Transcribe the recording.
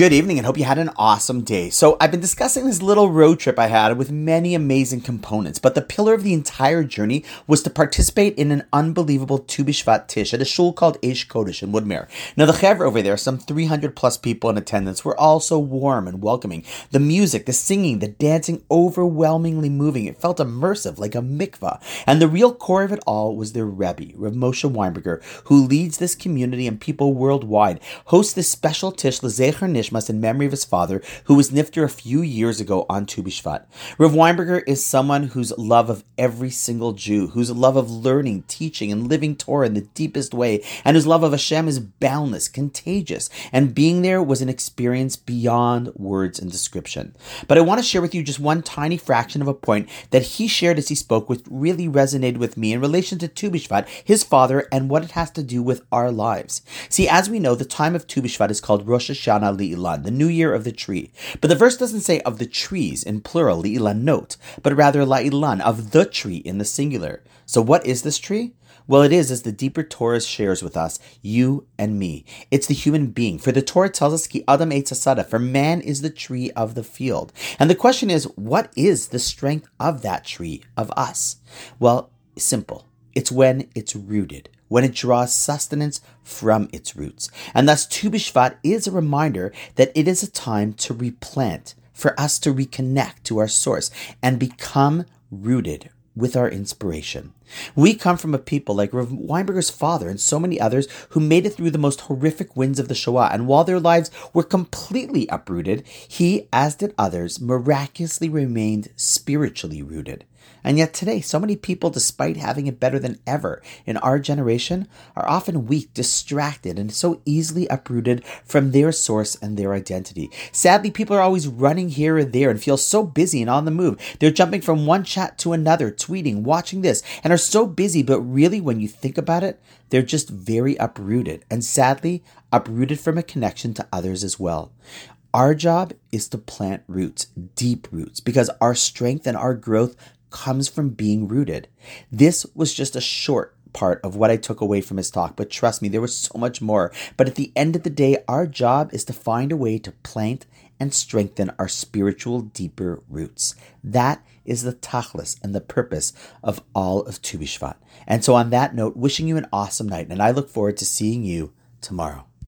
Good evening, and hope you had an awesome day. So I've been discussing this little road trip I had with many amazing components, but the pillar of the entire journey was to participate in an unbelievable Tu B'Shvat Tish at a shul called Eish Kodesh in Woodmere. Now the chevra over there, some 300 plus people in attendance, were all so warm and welcoming. The music, the singing, the dancing, overwhelmingly moving. It felt immersive, like a mikvah. And the real core of it all was their Rebbe, Rav Moshe Weinberger, who leads this community and people worldwide, hosts this special tish, l'zecher nishma, in memory of his father, who was nifter a few years ago on Tu B'Shvat. Rav Weinberger is someone whose love of every single Jew, whose love of learning, teaching, and living Torah in the deepest way, and whose love of Hashem is boundless, contagious, and being there was an experience beyond words and description. But I want to share with you just one tiny fraction of a point that he shared as he spoke, which really resonated with me in relation to Tu B'Shvat, his father, and what it has to do with our lives. See, as we know, the time of Tu B'Shvat is called Rosh Hashanah Le'ilah, the new year of the tree. But the verse doesn't say of the trees in plural, Le'ilah note, but rather La'ilan, of the tree in the singular. So what is this tree? Well, it is, as the deeper Torah shares with us, you and me. It's the human being. For the Torah tells us, Ki Adam Eitz Hasada, for man is the tree of the field. And the question is, what is the strength of that tree, of us? Well, simple. It's when it's rooted, when it draws sustenance from its roots. And thus, Tu B'Shvat is a reminder that it is a time to replant, for us to reconnect to our source and become rooted with our inspiration. We come from a people like Rav Weinberger's father and so many others who made it through the most horrific winds of the Shoah. And while their lives were completely uprooted, he, as did others, miraculously remained spiritually rooted. And yet today, so many people, despite having it better than ever in our generation, are often weak, distracted, and so easily uprooted from their source and their identity. Sadly, people are always running here or there and feel so busy and on the move. They're jumping from one chat to another, tweeting, watching this, and are so busy, but really, when you think about it, they're just very uprooted, and sadly, uprooted from a connection to others as well. Our job is to plant roots, deep roots, because our strength and our growth comes from being rooted. This was just a short part of what I took away from his talk, but trust me, there was so much more. But at the end of the day, our job is to find a way to plant and strengthen our spiritual, deeper roots. That is the tachlis and the purpose of all of Tu B'Shvat. And so on that note, wishing you an awesome night, and I look forward to seeing you tomorrow.